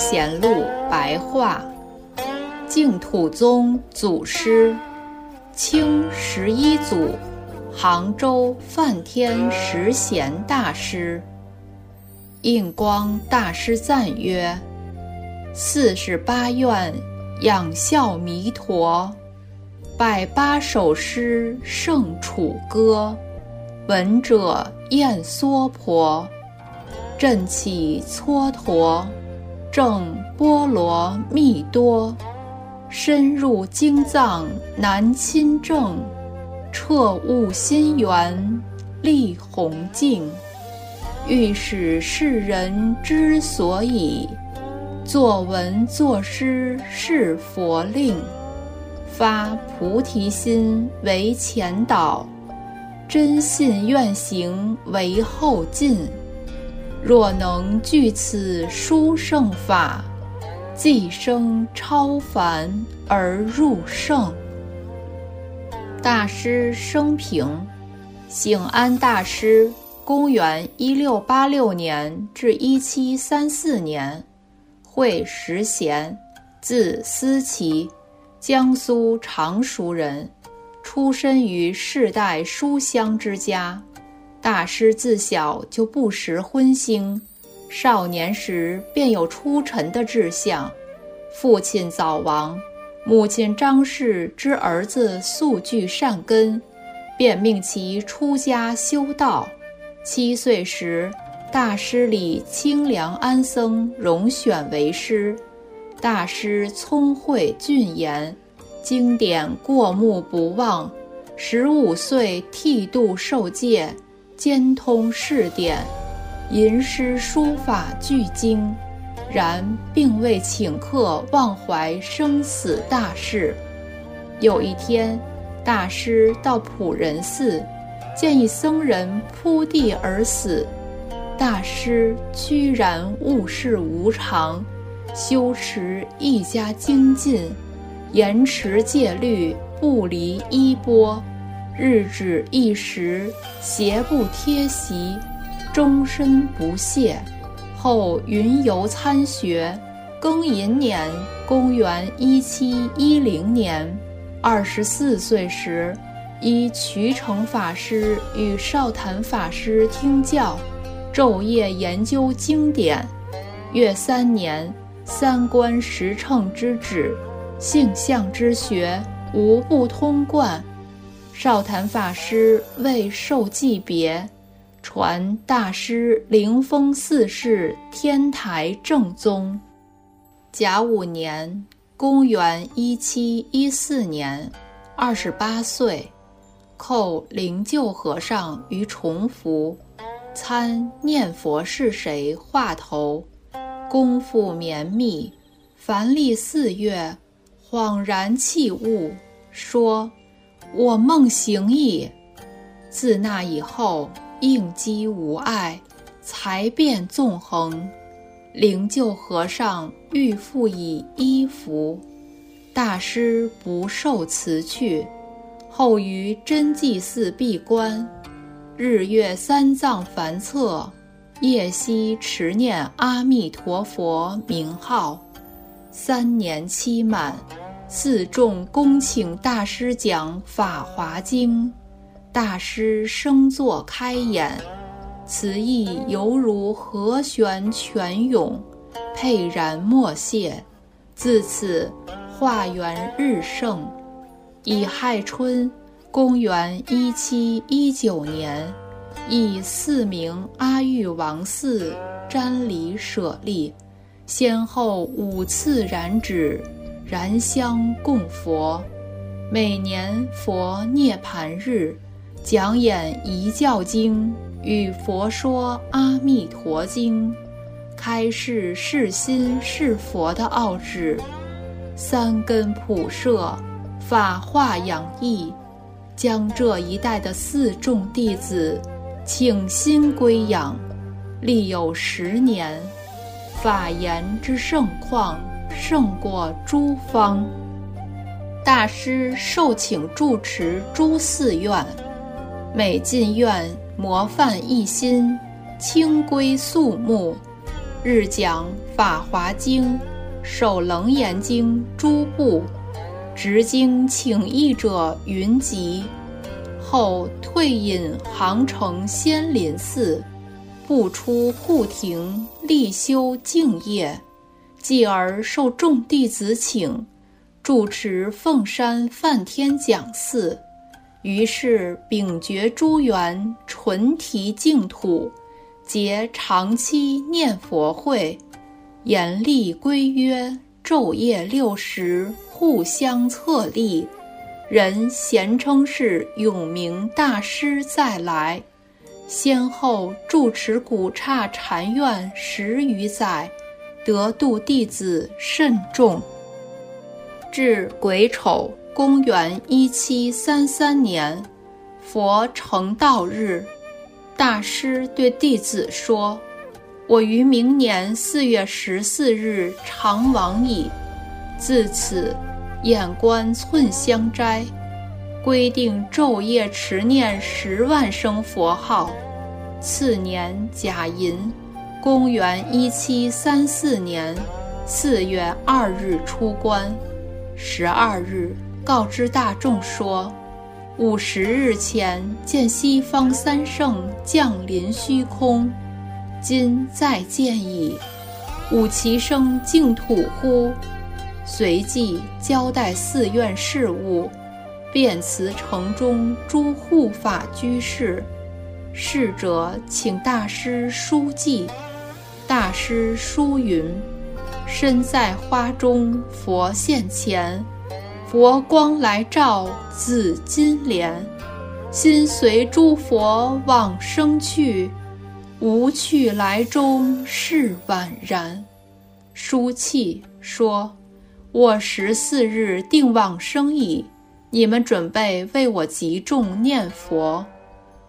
贤录白话，净土宗祖师，清11祖，杭州梵天石贤大师。印光大师赞曰：48愿仰笑弥陀，拜8首诗胜楚歌，闻者厌娑婆，振起蹉跎，正波罗蜜多，深入经藏难亲证，彻悟心源立弘净，欲使世人之所以，作文作诗是佛令，发菩提心为前导，真信愿行为后进。若能具此殊胜法，即生超凡而入圣。大师生平：醒安大师，公元1686年至1734年，讳石贤，字思齐，江苏常熟人，出身于世代书香之家。大师自小就不识荤腥，少年时便有出尘的志向。父亲早亡，母亲张氏知儿子素具善根，便命其出家修道。7岁时，大师礼清凉安僧荣选为师。大师聪慧俊言，经典过目不忘。15岁剃度受戒，兼通释典，吟诗书法俱精，然并未请客忘怀生死大事。有一天，大师到普仁寺，见一僧人扑地而死。大师居然悟世无常，修持一家精进，严持戒律，不离衣钵，日止一时，邪不贴席，终身不懈。后云游参学，庚寅年，公元1710年，24岁时，依瞿澄法师与少坛法师听教，昼夜研究经典。越3年，三观实乘之旨，性相之学，无不通贯。少坛法师为受记别，传大师灵峰寺士天台正宗。甲午年，公元1714年，28岁，叩灵鹫和尚于崇福，参念佛是谁话头，功夫绵密。凡历4月，恍然弃悟，说：我梦行矣。自那以后，应机无碍，才辩纵横。灵鹫和尚欲复以衣服，大师不受辞去。后于真寂寺闭关，日月三藏梵测，夜夕持念阿弥陀佛名号。3年期满，寺众恭请大师讲《法华经》，大师升座开演，词意犹如和弦泉涌，沛然莫泄。自此，化缘日盛。乙亥春，公元1719年，诣四明阿育王寺瞻礼舍利，先后5次燃指，燃香供佛。每年佛涅盘日，讲演《一教经》与佛说《阿弥陀经》，开示是心是佛的奥旨，三根普摄，法化养义，将这一代的四众弟子请心归养，历有10年，法言之盛况，胜过诸方。大师受请住持诸寺院，每进院模范一心，清规肃穆，日讲法华经、首楞严经诸部，执经请益者云集。后退隐杭城仙林寺，不出户庭，立修净业。继而受众弟子请，住持凤山梵天讲寺。于是秉觉诸缘，纯提净土，结长期念佛会，严立规约，昼夜60，互相策立。人咸称是永明大师再来，先后住持古刹禅院10余载。得度弟子甚众。至癸丑，公元1733年，佛成道日，大师对弟子说：“我于明年4月14日常亡矣。自此，眼观寸香斋，规定昼夜持念10万声佛号。次年甲寅。”公元1734年4月2日出关，12日告知大众说：“50日前见西方三圣降临虚空，今再见矣。吾其生净土乎？”随即交代寺院事务，遍辞城中诸护法居士。侍者请大师书记。大师书云：“身在花中佛现前，佛光来照紫金莲，心随诸佛往生去，无去来中是宛然。”书记说：“我14日定往生矣，你们准备为我集众念佛。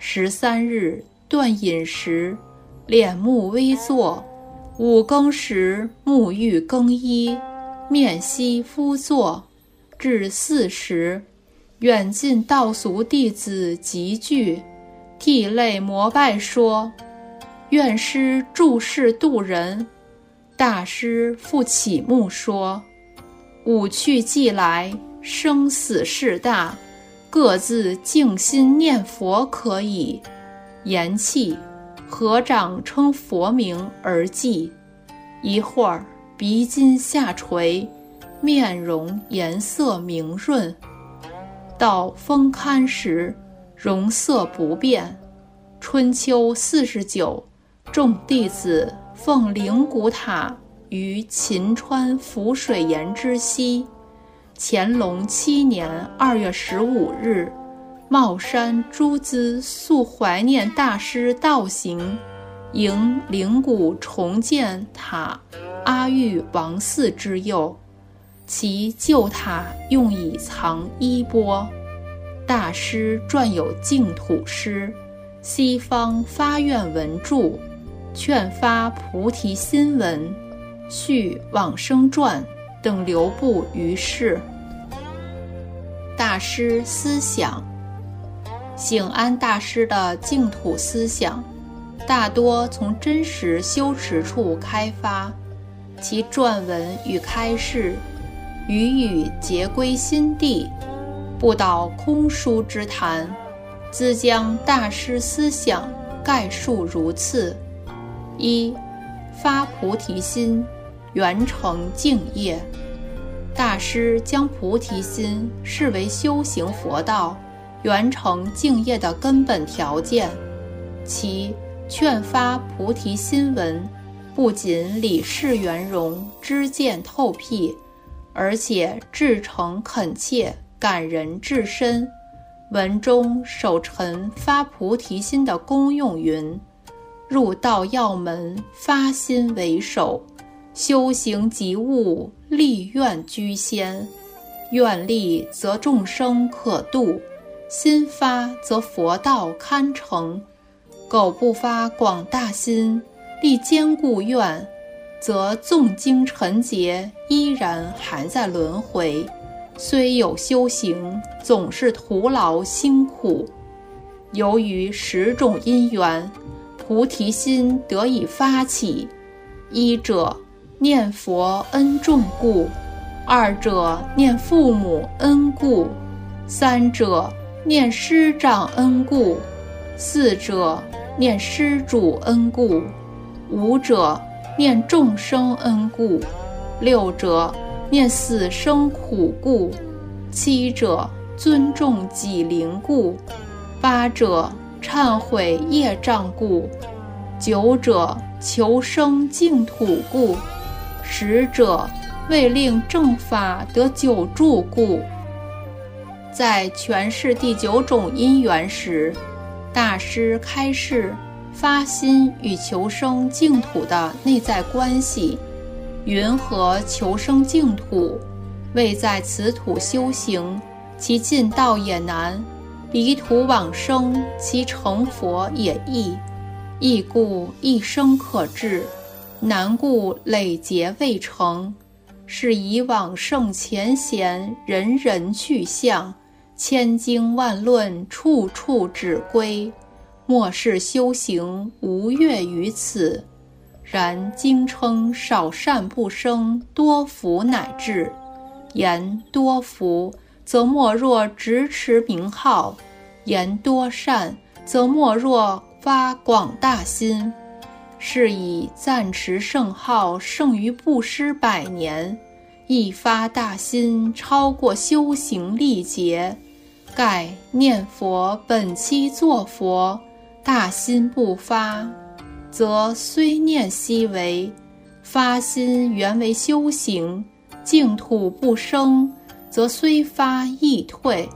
”13日断饮食，脸目微坐，五更时沐浴更衣，面息敷坐，至4时，远近道俗弟子集聚，涕泪膜拜说：“愿师助世度人。”大师复启幕说：“吾去既来，生死事大，各自静心念佛可以。”言讫，合掌称佛名而祭。一会儿，鼻筋下垂，面容颜色明润。到封龛时，容色不变。春秋49，众弟子奉灵骨塔于秦川浮水岩之西。乾隆7年2月15日，茂山诸资素怀念大师道行，迎灵谷重建塔阿育王寺之右，其旧塔用以藏衣钵。大师撰有净土诗、西方发愿文著、劝发菩提心文、续往生传等流布于世。大师思想。醒安大师的净土思想大多从真实修持处开发，其撰文与开示语语皆归心地，不蹈空疏之谈，自将大师思想概述如次：1、发菩提心，圆成净业。大师将菩提心视为修行佛道、圆成净业的根本条件。其劝发菩提心文不仅理事圆融、知见透辟，而且至诚恳切、感人至深。文中首陈发菩提心的功用云：“入道要门，发心为首，修行即悟，立愿居先。愿立则众生可度，心发则佛道堪成。苟不发广大心，立坚固愿，则纵经尘劫依然还在轮回，虽有修行，总是徒劳辛苦。”由于10种因缘，菩提心得以发起。一者念佛恩重故，二者念父母恩故，三者念师长恩故，四者念施主恩故，五者念众生恩故，六者念死生苦故，七者尊重己灵故，八者忏悔业障故，九者求生净土故，十者为令正法得久住故。在诠释第九种因缘时，大师开示发心与求生净土的内在关系，云何求生净土？为在此土修行，其进道也难；离土往生，其成佛也易。易故一生可至，难故累劫未成。是以往圣前贤人人去向，千经万论处处指归。末世修行无越于此，然经称少善不生，多福乃至。言多福，则莫若直持名号；言多善，则莫若发广大心。是以暂持圣号胜于布施百年，一发大心超过修行历劫。盖念佛本期作佛，大心不发，则虽念希为；发心原为修行，净土不生，则虽发亦退。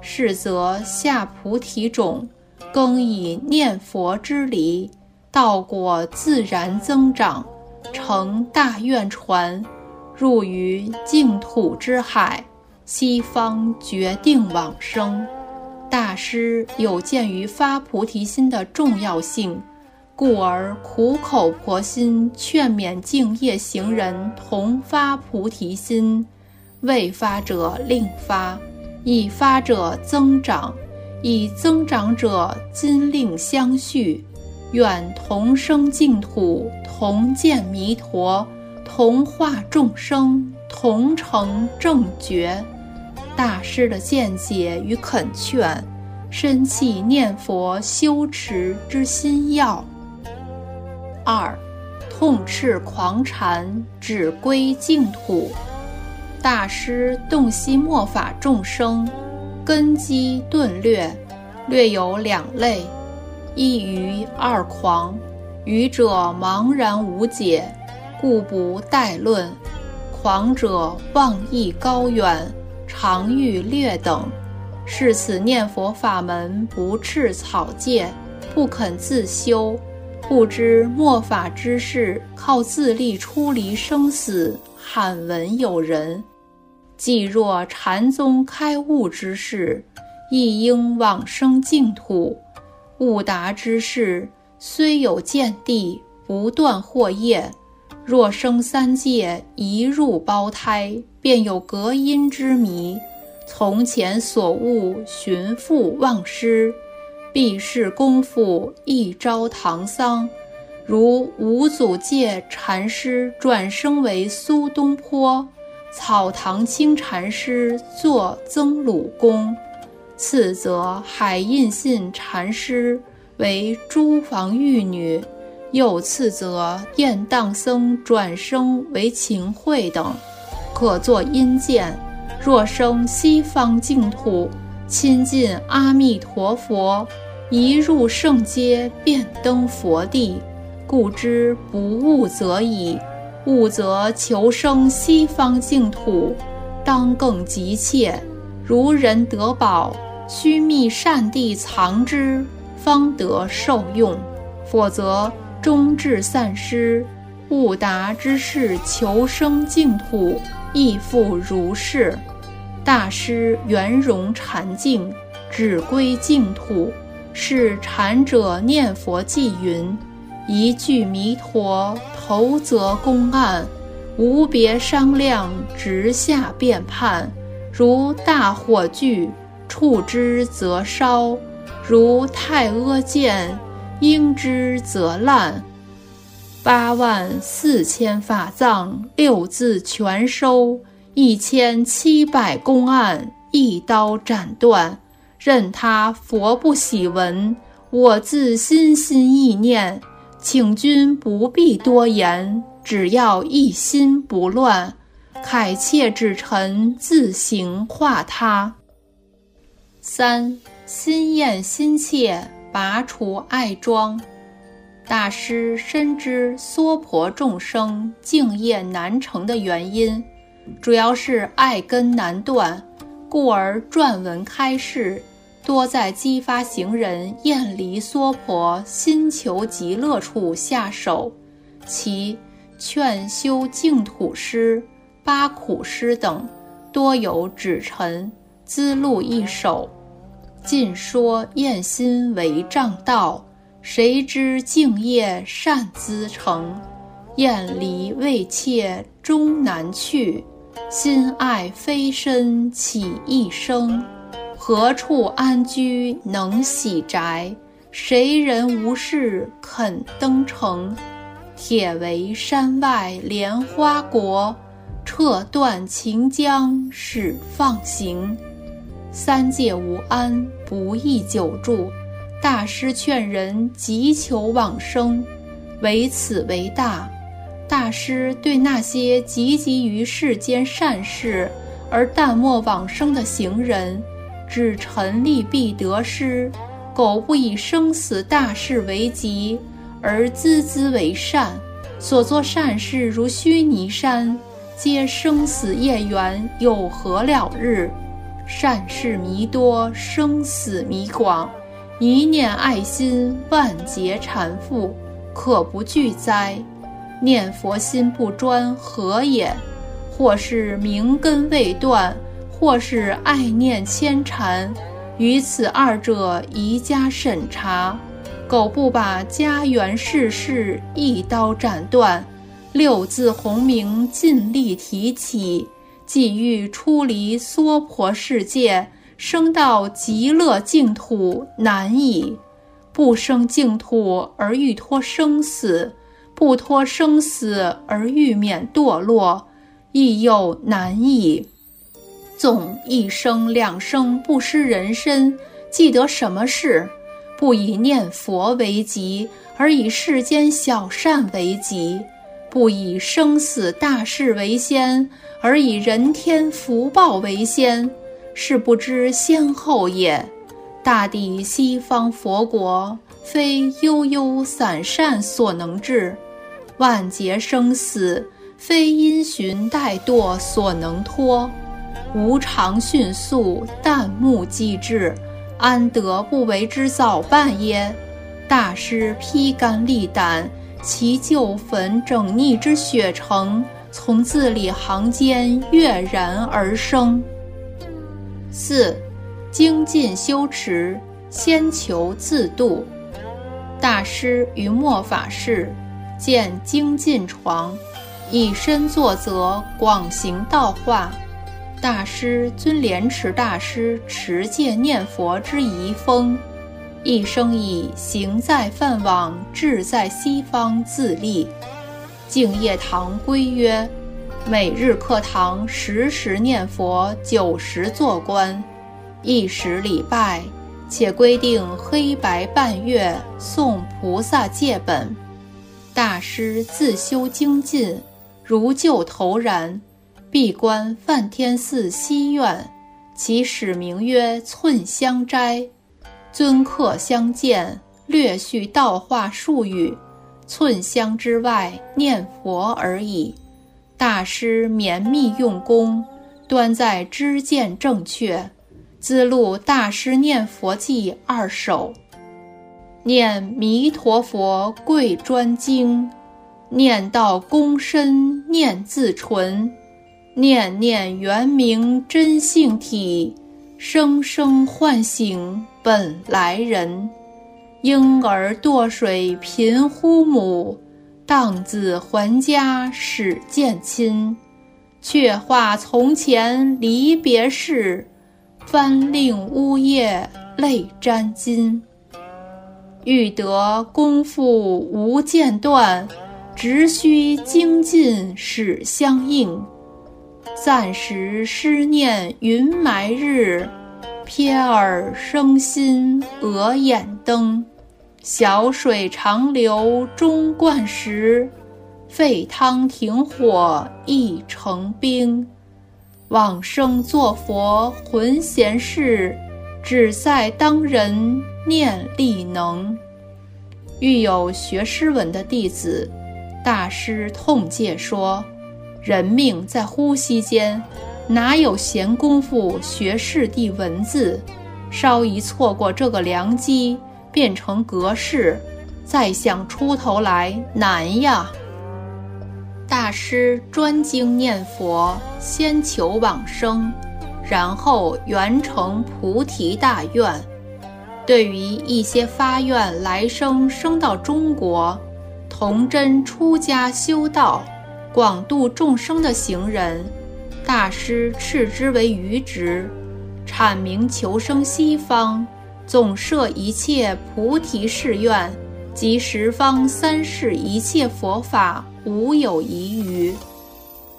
是则下菩提种，更以念佛之理，道果自然增长，成大愿船，入于净土之海，西方决定往生。大师有鉴于发菩提心的重要性，故而苦口婆心劝勉净业行人同发菩提心，未发者另发，已发者增长，以增长者今令相续，愿同生净土，同见弥陀，同化众生，同成正觉。大师的见解与恳劝，深契念佛修持之心要。二，痛斥狂禅，只归净土。大师洞悉末法众生根基钝劣，略有两类：一愚，二狂。愚者茫然无解，故不待论；狂者妄意高远，常欲略等。是此念佛法门不斥草芥，不肯自修，不知末法之事，靠自力出离生死，罕闻有人。既若禅宗开悟之事，亦应往生净土。悟达之事，虽有见地，不断惑业。若生三界，一入胞胎，便有隔音之迷。从前所悟，寻复忘失。毕是功夫，一朝唐桑。如五祖戒禅师转生为苏东坡，草堂清禅师做曾鲁公，次则海印信禅师为诸房玉女，又次则雁荡僧转生为秦桧等，可作因见。若生西方净土，亲近阿弥陀佛，一入圣阶，便登佛地。故知不悟则已，悟则求生西方净土，当更急切。如人得宝，须觅善地藏之，方得受用；否则，终至散失。悟达之士求生净土，亦复如是。大师圆融禅境，只归净土，是禅者念佛偈云：一句弥陀，头则公案，无别商量，直下便判。如大火炬，触之则烧；如太阿剑，应之则烂。84000法藏六字全收，1700公案一刀斩断，任他佛不喜闻，我自心心意念，请君不必多言，只要一心不乱，慨切至诚自行化他。3. 心厌心切，拔除爱庄。大师深知娑婆众生敬业难成的原因，主要是爱根难断，故而撰文开示，多在激发行人厌离娑婆、心求极乐处下手，其劝修净土诗、八苦诗等多有指陈，资录一首。尽说厌心为障道，谁知敬业善资成，厌离畏怯终难去，心爱非身起一生，何处安居能喜宅，谁人无事肯登城，铁围山外莲花国，撤断秦江始放行。三界无安，不易久住，大师劝人急求往生，唯此为大。大师对那些汲汲于世间善事而淡漠往生的行人，只沉利弊得失，苟不以生死大事为急，而孜孜为善，所作善事如须弥山，皆生死业缘，有何了日？善事弥多，生死弥广，一念爱心，万劫缠缚，可不惧哉。念佛心不专，何也？或是明根未断，或是爱念牵缠，于此二者宜加审查。苟不把家园世事一刀斩断，六字洪名尽力提起，即欲出离娑婆世界，生到极乐净土难矣。不生净土而欲脱生死，不脱生死而欲免堕落，亦又难矣。纵一生两生不失人身，既得什么事？不以念佛为急，而以世间小善为急；不以生死大事为先，而以人天福报为先，是不知先后也。大抵西方佛国，非悠悠散善所能治；万劫生死，非因循怠惰所能脱。无常迅速，旦暮既至，安得不为之早办耶？大师披肝沥胆，其旧粉整腻之血成，从字里行间跃然而生。4. 精进修持，先求自度。大师于末法世建精进床，以身作则，广行道化。大师尊莲池大师持戒念佛之遗风，一生以行在梵网，志在西方自立。净业堂规约，每日课堂时念佛，90做观，10礼拜，且规定黑白半月诵菩萨戒本。大师自修精进，如旧投然，闭关梵天寺西院，其始名曰寸香斋。尊客相见，略叙道化术语，寸香之外念佛而已。大师绵密用功，端在知见正确。资录《大师念佛记》二首：念弥陀佛贵专精，念到躬身念自纯，念念圆明真性体，生生唤醒本来人。婴儿堕水贫乎母，荡子还家始见亲。却话从前离别事，翻令呜咽泪沾襟。欲得功夫无间断，直须精进始相应。暂时思念云埋日，瞥耳生心额眼灯。小水长流终灌时，沸汤停火亦成冰。往生作佛浑闲事，只在当人念力能。欲有学诗文的弟子，大师痛诫说：人命在呼吸间，哪有闲工夫学世地文字？稍一错过这个良机，变成隔世，再想出头来难呀。大师专精念佛，先求往生，然后圆成菩提大愿。对于一些发愿来生生到中国，童真出家修道，广度众生的行人，大师斥之为愚直，阐明求生西方，总摄一切菩提誓愿，即十方三世一切佛法无有遗余。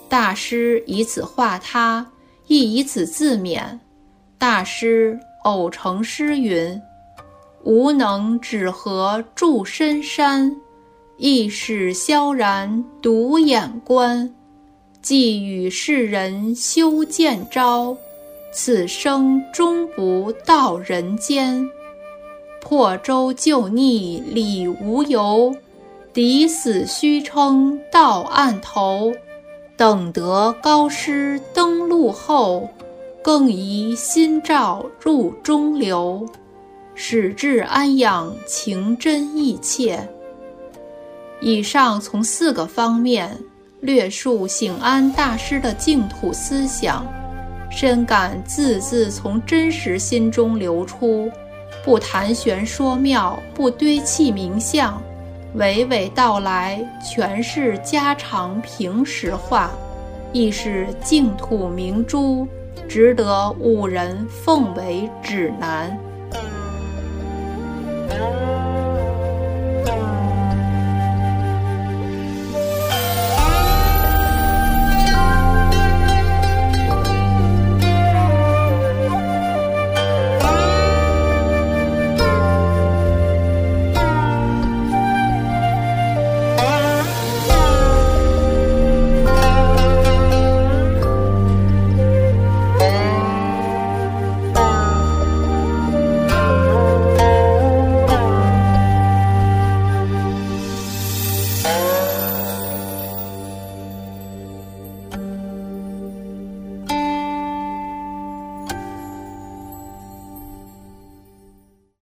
大师以此化他，亦以此自勉。大师偶成诗云：吾能止何住深山，亦使萧然独眼观。既与世人修见招，此生终不到人间。破舟就溺理无由，抵死须撑到岸头。等得高师登陆后，更宜心照入中流。始至安养情真意切。以上从4个方面略述醒安大师的净土思想，深感字字从真实心中流出，不谈玄说妙，不堆砌名相，娓娓道来，全是家常平时话，亦是净土明珠，值得5人奉为指南。